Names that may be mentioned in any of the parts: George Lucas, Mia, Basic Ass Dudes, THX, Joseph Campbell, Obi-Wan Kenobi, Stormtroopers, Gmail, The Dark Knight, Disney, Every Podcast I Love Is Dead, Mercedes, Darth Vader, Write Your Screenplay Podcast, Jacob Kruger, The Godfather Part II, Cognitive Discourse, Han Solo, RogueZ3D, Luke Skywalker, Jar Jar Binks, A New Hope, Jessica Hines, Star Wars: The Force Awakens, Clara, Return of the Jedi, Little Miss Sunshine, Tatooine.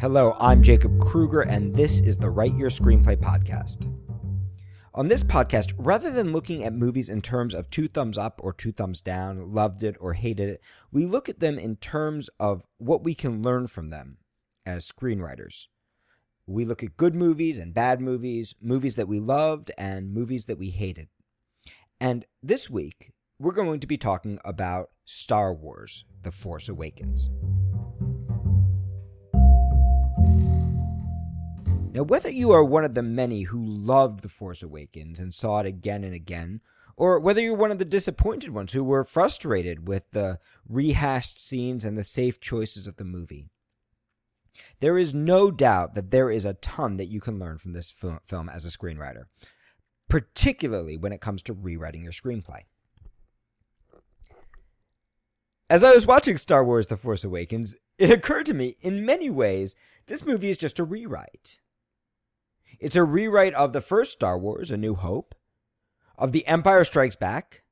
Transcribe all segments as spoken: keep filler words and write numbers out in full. Hello, I'm Jacob Kruger, and this is the Write Your Screenplay Podcast. On this podcast, rather than looking at movies in terms of two thumbs up or two thumbs down, loved it or hated it, we look at them in terms of what we can learn from them as screenwriters. We look at good movies and bad movies, movies that we loved and movies that we hated. And this week, we're going to be talking about Star Wars: The Force Awakens. Now, whether you are one of the many who loved The Force Awakens and saw it again and again, or whether you're one of the disappointed ones who were frustrated with the rehashed scenes and the safe choices of the movie, there is no doubt that there is a ton that you can learn from this film as a screenwriter, particularly when it comes to rewriting your screenplay. As I was watching Star Wars: The Force Awakens, it occurred to me, in many ways, this movie is just a rewrite. It's a rewrite of the first Star Wars, A New Hope, of The Empire Strikes Back,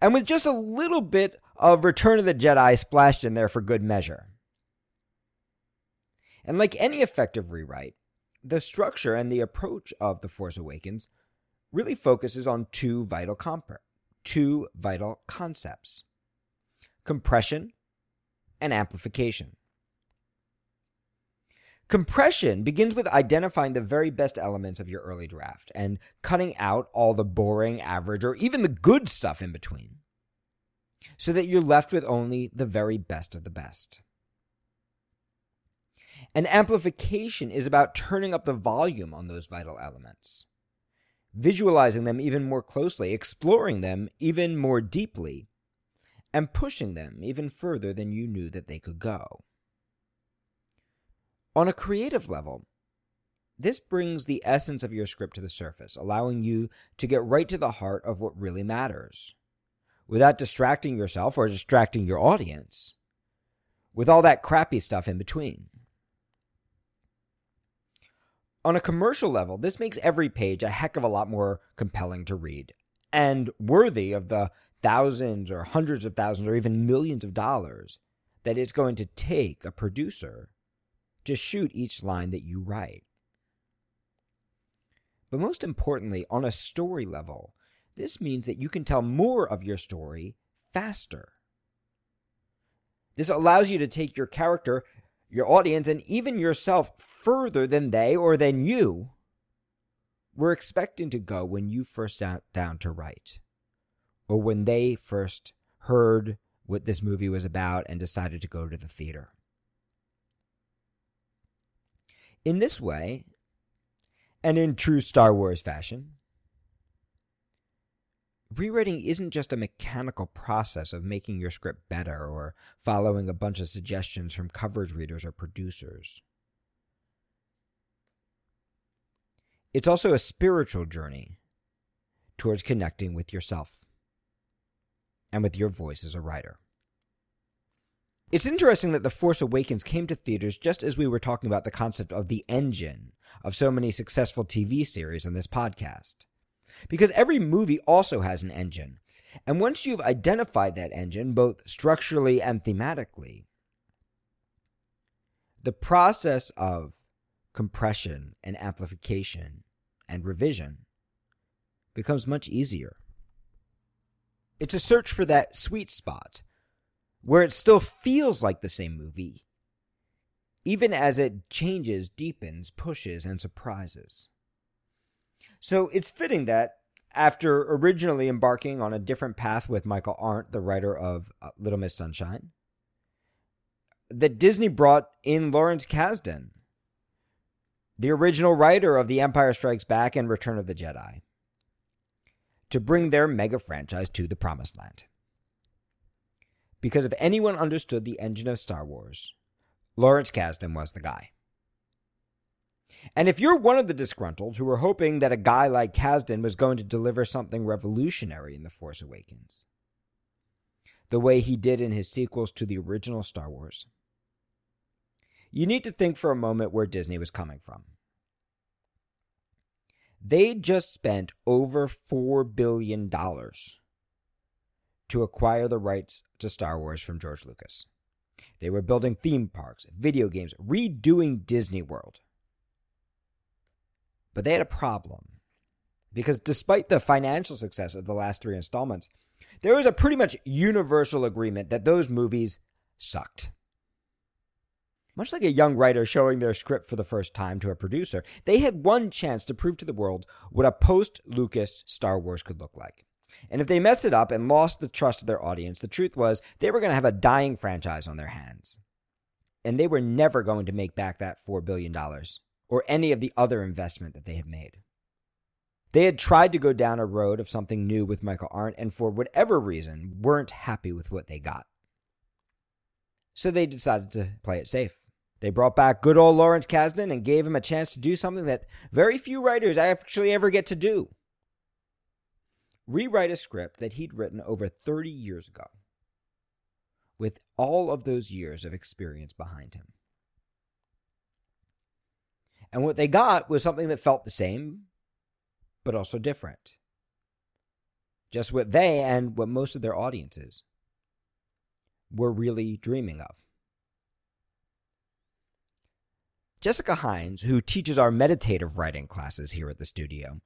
and with just a little bit of Return of the Jedi splashed in there for good measure. And like any effective rewrite, the structure and the approach of The Force Awakens really focuses on two vital comp- two vital concepts, compression and amplification. Compression begins with identifying the very best elements of your early draft and cutting out all the boring, average, or even the good stuff in between so that you're left with only the very best of the best. And amplification is about turning up the volume on those vital elements, visualizing them even more closely, exploring them even more deeply, and pushing them even further than you knew that they could go. On a creative level, this brings the essence of your script to the surface, allowing you to get right to the heart of what really matters, without distracting yourself or distracting your audience with all that crappy stuff in between. On a commercial level, this makes every page a heck of a lot more compelling to read and worthy of the thousands or hundreds of thousands or even millions of dollars that it's going to take a producer to shoot each line that you write. But most importantly, on a story level, this means that you can tell more of your story faster. This allows you to take your character, your audience, and even yourself further than they or than you were expecting to go when you first sat down to write, or when they first heard what this movie was about and decided to go to the theater. In this way, and in true Star Wars fashion, rewriting isn't just a mechanical process of making your script better or following a bunch of suggestions from coverage readers or producers. It's also a spiritual journey towards connecting with yourself and with your voice as a writer. It's interesting that The Force Awakens came to theaters just as we were talking about the concept of the engine of so many successful T V series on this podcast. Because every movie also has an engine. And once you've identified that engine, both structurally and thematically, the process of compression and amplification and revision becomes much easier. It's a search for that sweet spot, where it still feels like the same movie, even as it changes, deepens, pushes, and surprises. So it's fitting that, after originally embarking on a different path with Michael Arndt, the writer of Little Miss Sunshine, that Disney brought in Lawrence Kasdan, the original writer of The Empire Strikes Back and Return of the Jedi, to bring their mega franchise to the promised land. Because if anyone understood the engine of Star Wars, Lawrence Kasdan was the guy. And if you're one of the disgruntled who were hoping that a guy like Kasdan was going to deliver something revolutionary in The Force Awakens, the way he did in his sequels to the original Star Wars, you need to think for a moment where Disney was coming from. They just spent over four billion dollars to acquire the rights to Star Wars from George Lucas. They were building theme parks, video games, redoing Disney World. But they had a problem. Because despite the financial success of the last three installments, there was a pretty much universal agreement that those movies sucked. Much like a young writer showing their script for the first time to a producer, they had one chance to prove to the world what a post-Lucas Star Wars could look like. And if they messed it up and lost the trust of their audience, the truth was they were going to have a dying franchise on their hands. And they were never going to make back that four billion dollars or any of the other investment that they had made. They had tried to go down a road of something new with Michael Arndt and for whatever reason weren't happy with what they got. So they decided to play it safe. They brought back good old Lawrence Kasdan and gave him a chance to do something that very few writers actually ever get to do. Rewrite a script that he'd written over thirty years ago, with all of those years of experience behind him. And what they got was something that felt the same, but also different. Just what they and what most of their audiences were really dreaming of. Jessica Hines, who teaches our meditative writing classes here at the studio,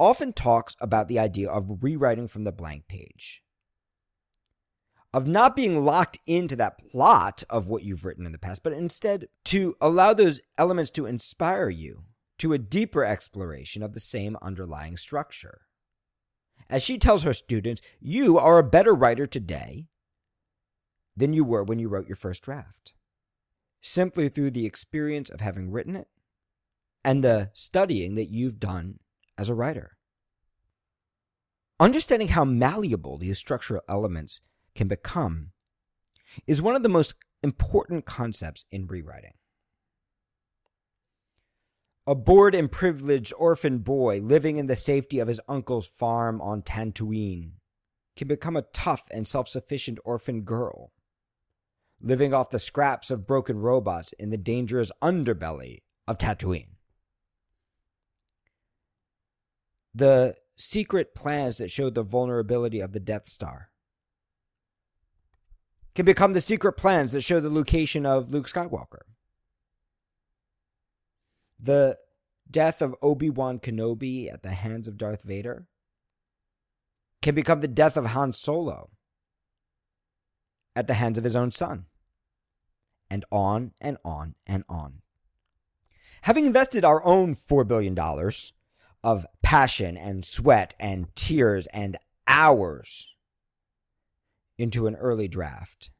often talks about the idea of rewriting from the blank page, of not being locked into that plot of what you've written in the past, but instead to allow those elements to inspire you to a deeper exploration of the same underlying structure. As she tells her students, you are a better writer today than you were when you wrote your first draft, simply through the experience of having written it and the studying that you've done as a writer. Understanding how malleable these structural elements can become is one of the most important concepts in rewriting. A bored and privileged orphan boy living in the safety of his uncle's farm on Tatooine can become a tough and self-sufficient orphan girl, living off the scraps of broken robots in the dangerous underbelly of Tatooine. The secret plans that showed the vulnerability of the Death Star can become the secret plans that show the location of Luke Skywalker. The death of Obi-Wan Kenobi at the hands of Darth Vader can become the death of Han Solo at the hands of his own son. And on and on and on. Having invested our own four billion dollars of passion and sweat and tears and hours into an early draft,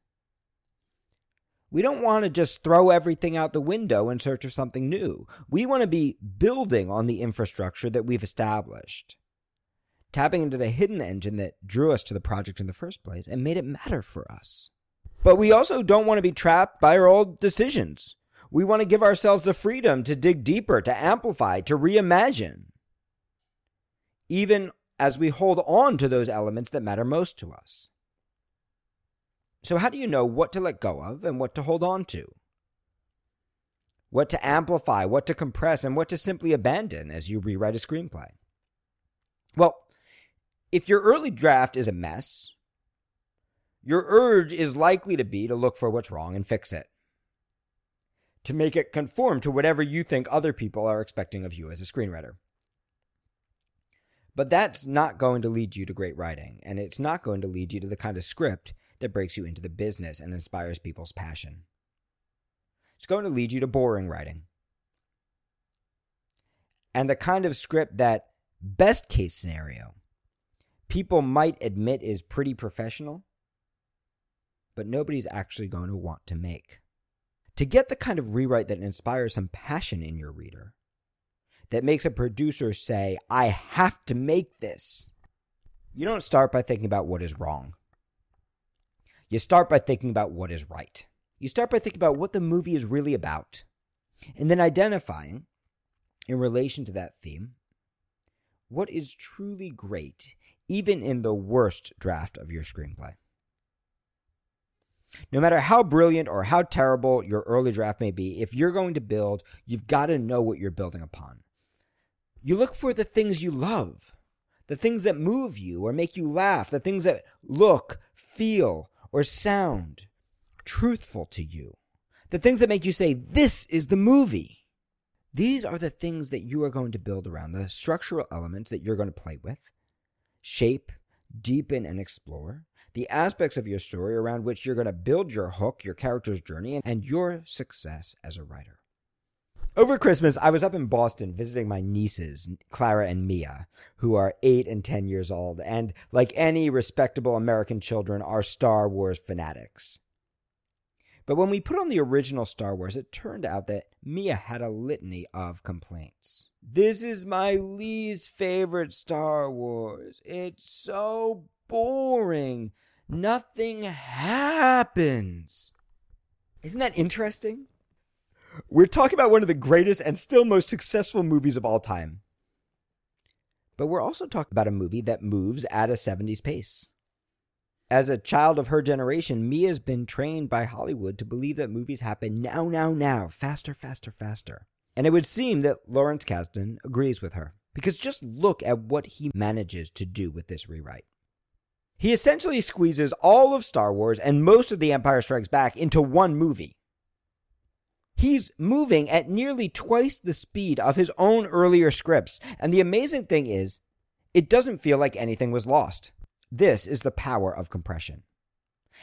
we don't want to just throw everything out the window in search of something new. We want to be building on the infrastructure that we've established, tapping into the hidden engine that drew us to the project in the first place and made it matter for us. But we also don't want to be trapped by our old decisions. We want to give ourselves the freedom to dig deeper, to amplify, to reimagine, even as we hold on to those elements that matter most to us. So how do you know what to let go of and what to hold on to? What to amplify, what to compress, and what to simply abandon as you rewrite a screenplay? Well, if your early draft is a mess, your urge is likely to be to look for what's wrong and fix it, to make it conform to whatever you think other people are expecting of you as a screenwriter. But that's not going to lead you to great writing, and it's not going to lead you to the kind of script that breaks you into the business and inspires people's passion. It's going to lead you to boring writing, and the kind of script that, best case scenario, people might admit is pretty professional, but nobody's actually going to want to make. To get the kind of rewrite that inspires some passion in your reader, that makes a producer say, I have to make this, you don't start by thinking about what is wrong. You start by thinking about what is right. You start by thinking about what the movie is really about, and then identifying, in relation to that theme, what is truly great, even in the worst draft of your screenplay. No matter how brilliant or how terrible your early draft may be, if you're going to build, you've got to know what you're building upon. You look for the things you love, the things that move you or make you laugh, the things that look, feel, or sound truthful to you, the things that make you say, this is the movie. These are the things that you are going to build around, the structural elements that you're going to play with, shape, deepen, and explore, the aspects of your story around which you're going to build your hook, your character's journey, and your success as a writer. Over Christmas, I was up in Boston visiting my nieces, Clara and Mia, who are eight and ten years old, and like any respectable American children, are Star Wars fanatics. But when we put on the original Star Wars, it turned out that Mia had a litany of complaints. This is my least favorite Star Wars. It's so boring. Nothing happens. Isn't that interesting? We're talking about one of the greatest and still most successful movies of all time. But we're also talking about a movie that moves at a seventies pace. As a child of her generation, Mia's been trained by Hollywood to believe that movies happen now, now, now, faster, faster, faster. And it would seem that Lawrence Kasdan agrees with her, because just look at what he manages to do with this rewrite. He essentially squeezes all of Star Wars and most of The Empire Strikes Back into one movie. He's moving at nearly twice the speed of his own earlier scripts, and the amazing thing is, it doesn't feel like anything was lost. This is the power of compression.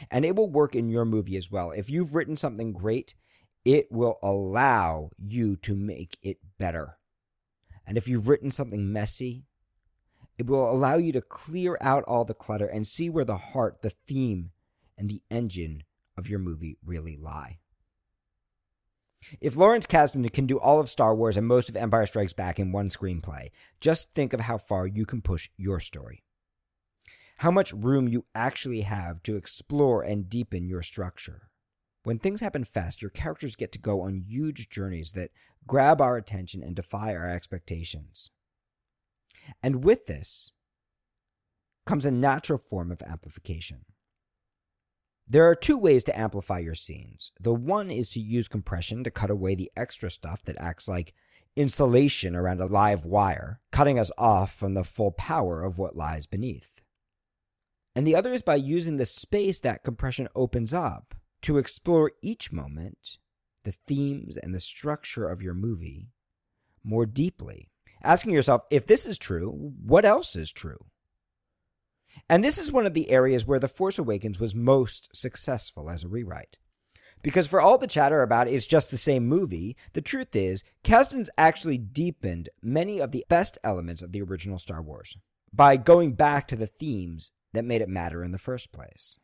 And it will work in your movie as well. If you've written something great, it will allow you to make it better. And if you've written something messy, it will allow you to clear out all the clutter and see where the heart, the theme, and the engine of your movie really lie. If Lawrence Kasdan can do all of Star Wars and most of Empire Strikes Back in one screenplay, just think of how far you can push your story. How much room you actually have to explore and deepen your structure. When things happen fast, your characters get to go on huge journeys that grab our attention and defy our expectations. And with this comes a natural form of amplification. There are two ways to amplify your scenes. The one is to use compression to cut away the extra stuff that acts like insulation around a live wire, cutting us off from the full power of what lies beneath. And the other is by using the space that compression opens up to explore each moment, the themes and the structure of your movie, more deeply. Asking yourself, if this is true, what else is true? And this is one of the areas where The Force Awakens was most successful as a rewrite. Because for all the chatter about it's just the same movie, the truth is, Kasdan's actually deepened many of the best elements of the original Star Wars by going back to the themes that made it matter in the first place.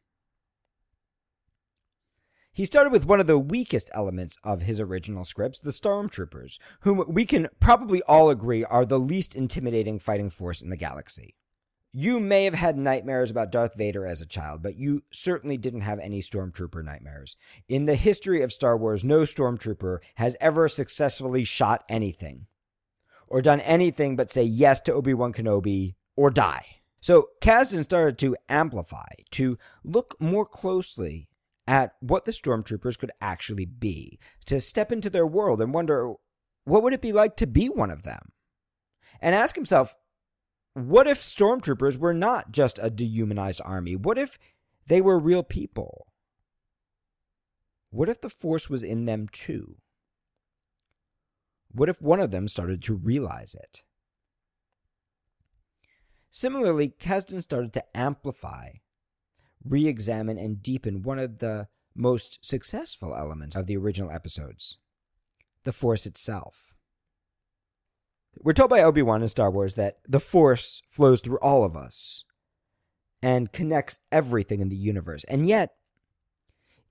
He started with one of the weakest elements of his original scripts, the Stormtroopers, whom we can probably all agree are the least intimidating fighting force in the galaxy. You may have had nightmares about Darth Vader as a child, but you certainly didn't have any Stormtrooper nightmares. In the history of Star Wars, no Stormtrooper has ever successfully shot anything, or done anything but say yes to Obi-Wan Kenobi or die. So Kasdan started to amplify, to look more closely at what the Stormtroopers could actually be, to step into their world and wonder, what would it be like to be one of them? And ask himself, what if Stormtroopers were not just a dehumanized army? What if they were real people? What if the Force was in them too? What if one of them started to realize it? Similarly, Kasdan started to amplify, re-examine, and deepen one of the most successful elements of the original episodes, the Force itself. We're told by Obi-Wan in Star Wars that the Force flows through all of us and connects everything in the universe. And yet,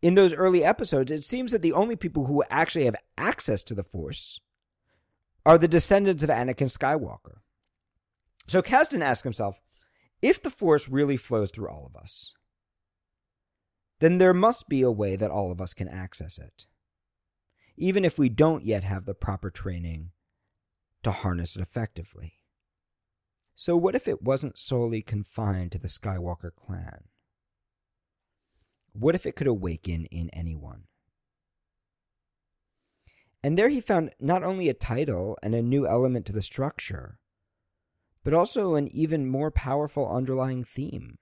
in those early episodes, it seems that the only people who actually have access to the Force are the descendants of Anakin Skywalker. So Kasdan asks himself, if the Force really flows through all of us, then there must be a way that all of us can access it, even if we don't yet have the proper training to harness it effectively. So what if it wasn't solely confined to the Skywalker clan? What if it could awaken in anyone? And there he found not only a title and a new element to the structure, but also an even more powerful underlying theme,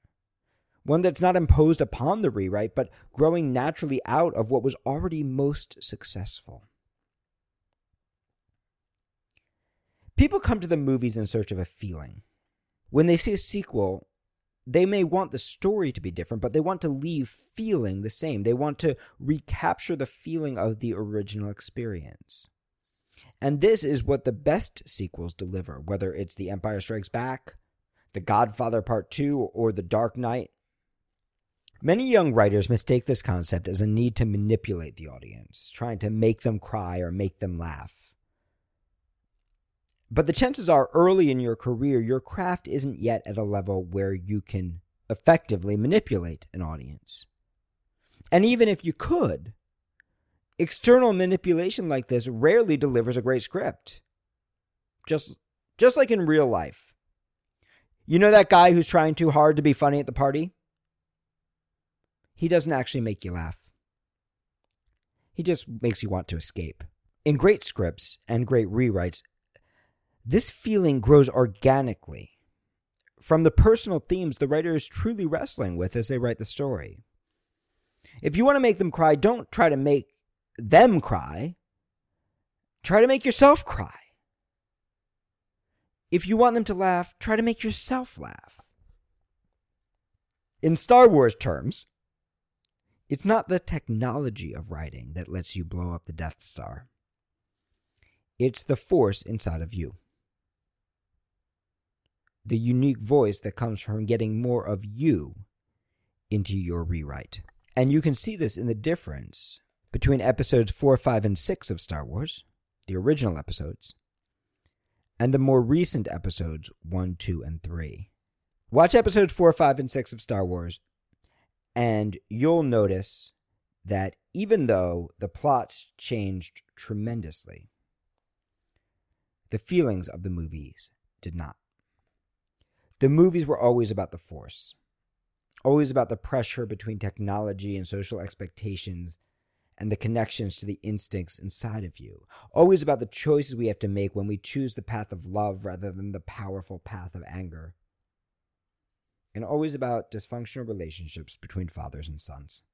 one that's not imposed upon the rewrite, but growing naturally out of what was already most successful. People come to the movies in search of a feeling. When they see a sequel, they may want the story to be different, but they want to leave feeling the same. They want to recapture the feeling of the original experience. And this is what the best sequels deliver, whether it's The Empire Strikes Back, The Godfather Part Two, or The Dark Knight. Many young writers mistake this concept as a need to manipulate the audience, trying to make them cry or make them laugh. But the chances are, early in your career, your craft isn't yet at a level where you can effectively manipulate an audience. And even if you could, external manipulation like this rarely delivers a great script. Just, just like in real life. You know that guy who's trying too hard to be funny at the party? He doesn't actually make you laugh. He just makes you want to escape. In great scripts and great rewrites, this feeling grows organically from the personal themes the writer is truly wrestling with as they write the story. If you want to make them cry, don't try to make them cry. Try to make yourself cry. If you want them to laugh, try to make yourself laugh. In Star Wars terms, it's not the technology of writing that lets you blow up the Death Star. It's the force inside of you. The unique voice that comes from getting more of you into your rewrite. And you can see this in the difference between episodes four, five, and six of Star Wars, the original episodes, and the more recent episodes one, two, and three. Watch episodes four, five, and six of Star Wars, and you'll notice that even though the plots changed tremendously, the feelings of the movies did not. The movies were always about the force, always about the pressure between technology and social expectations and the connections to the instincts inside of you, always about the choices we have to make when we choose the path of love rather than the powerful path of anger, and always about dysfunctional relationships between fathers and sons.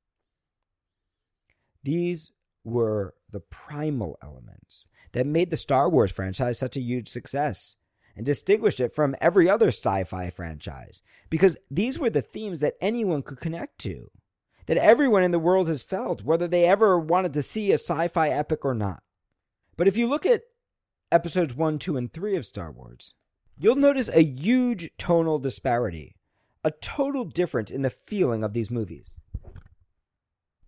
These were the primal elements that made the Star Wars franchise such a huge success and distinguished it from every other sci-fi franchise, because these were the themes that anyone could connect to, that everyone in the world has felt, whether they ever wanted to see a sci-fi epic or not. But if you look at episodes one, two, and three of Star Wars, you'll notice a huge tonal disparity, a total difference in the feeling of these movies.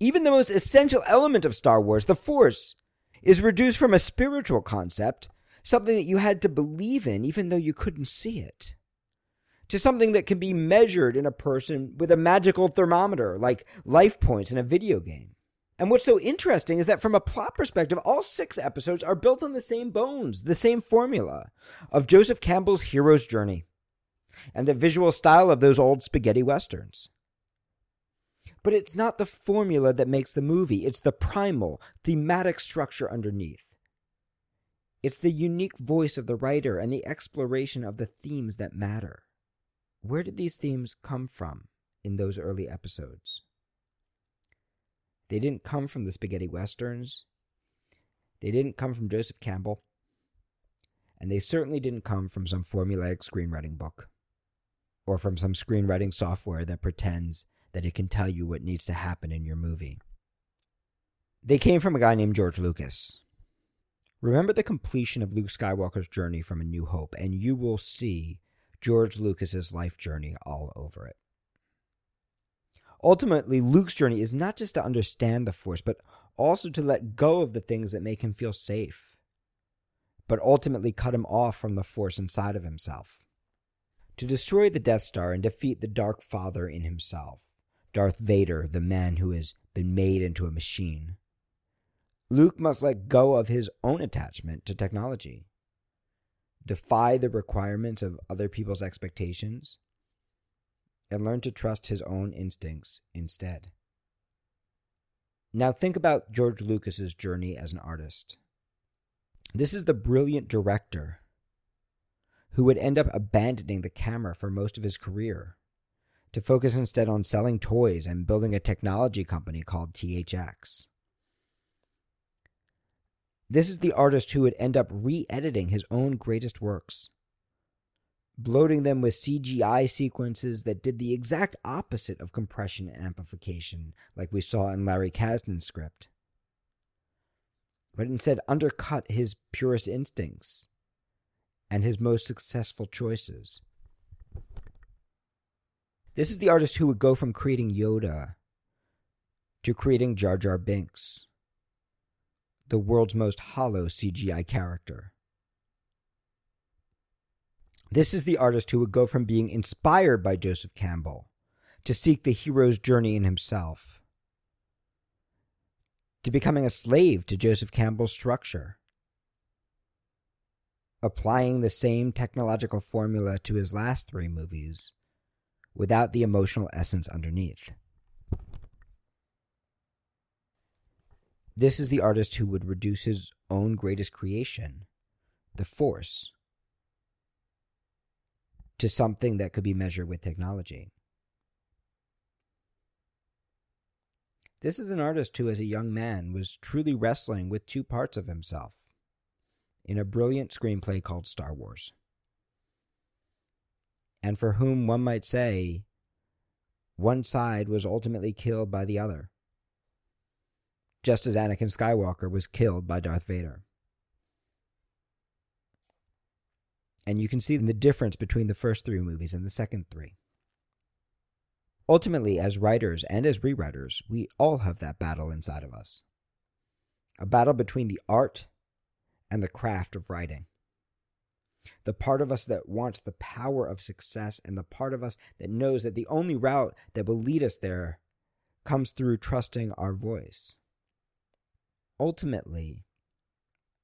Even the most essential element of Star Wars, the Force, is reduced from a spiritual concept, something that you had to believe in even though you couldn't see it, to something that can be measured in a person with a magical thermometer, like life points in a video game. And what's so interesting is that from a plot perspective, all six episodes are built on the same bones, the same formula of Joseph Campbell's hero's journey and the visual style of those old spaghetti westerns. But it's not the formula that makes the movie. It's the primal, thematic structure underneath. It's the unique voice of the writer and the exploration of the themes that matter. Where did these themes come from in those early episodes? They didn't come from the spaghetti westerns. They didn't come from Joseph Campbell. And they certainly didn't come from some formulaic screenwriting book or from some screenwriting software that pretends that it can tell you what needs to happen in your movie. They came from a guy named George Lucas. Remember the completion of Luke Skywalker's journey from A New Hope, and you will see George Lucas's life journey all over it. Ultimately, Luke's journey is not just to understand the Force, but also to let go of the things that make him feel safe, but ultimately cut him off from the Force inside of himself, to destroy the Death Star and defeat the Dark Father in himself, Darth Vader, the man who has been made into a machine. Luke must let go of his own attachment to technology, defy the requirements of other people's expectations, and learn to trust his own instincts instead. Now think about George Lucas's journey as an artist. This is the brilliant director who would end up abandoning the camera for most of his career to focus instead on selling toys and building a technology company called T H X. This is the artist who would end up re-editing his own greatest works, bloating them with C G I sequences that did the exact opposite of compression and amplification, like we saw in Larry Kasdan's script, but instead undercut his purest instincts and his most successful choices. This is the artist who would go from creating Yoda to creating Jar Jar Binks, the world's most hollow C G I character. This is the artist who would go from being inspired by Joseph Campbell to seek the hero's journey in himself, to becoming a slave to Joseph Campbell's structure, applying the same technological formula to his last three movies without the emotional essence underneath. This is the artist who would reduce his own greatest creation, the Force, to something that could be measured with technology. This is an artist who, as a young man, was truly wrestling with two parts of himself in a brilliant screenplay called Star Wars, and for whom one might say one side was ultimately killed by the other, just as Anakin Skywalker was killed by Darth Vader. And you can see the difference between the first three movies and the second three. Ultimately, as writers and as rewriters, we all have that battle inside of us. A battle between the art and the craft of writing. The part of us that wants the power of success and the part of us that knows that the only route that will lead us there comes through trusting our voice. Ultimately,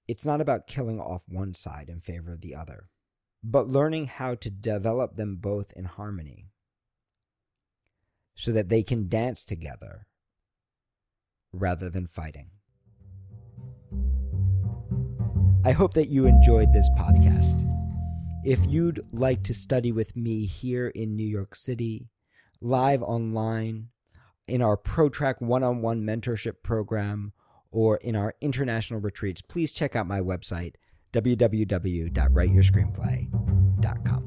it's not about killing off one side in favor of the other, but learning how to develop them both in harmony so that they can dance together rather than fighting. I hope that you enjoyed this podcast. If you'd like to study with me here in New York City, live online, in our ProTrack one-on-one mentorship program, or in our international retreats, please check out my website, w w w dot write your screenplay dot com.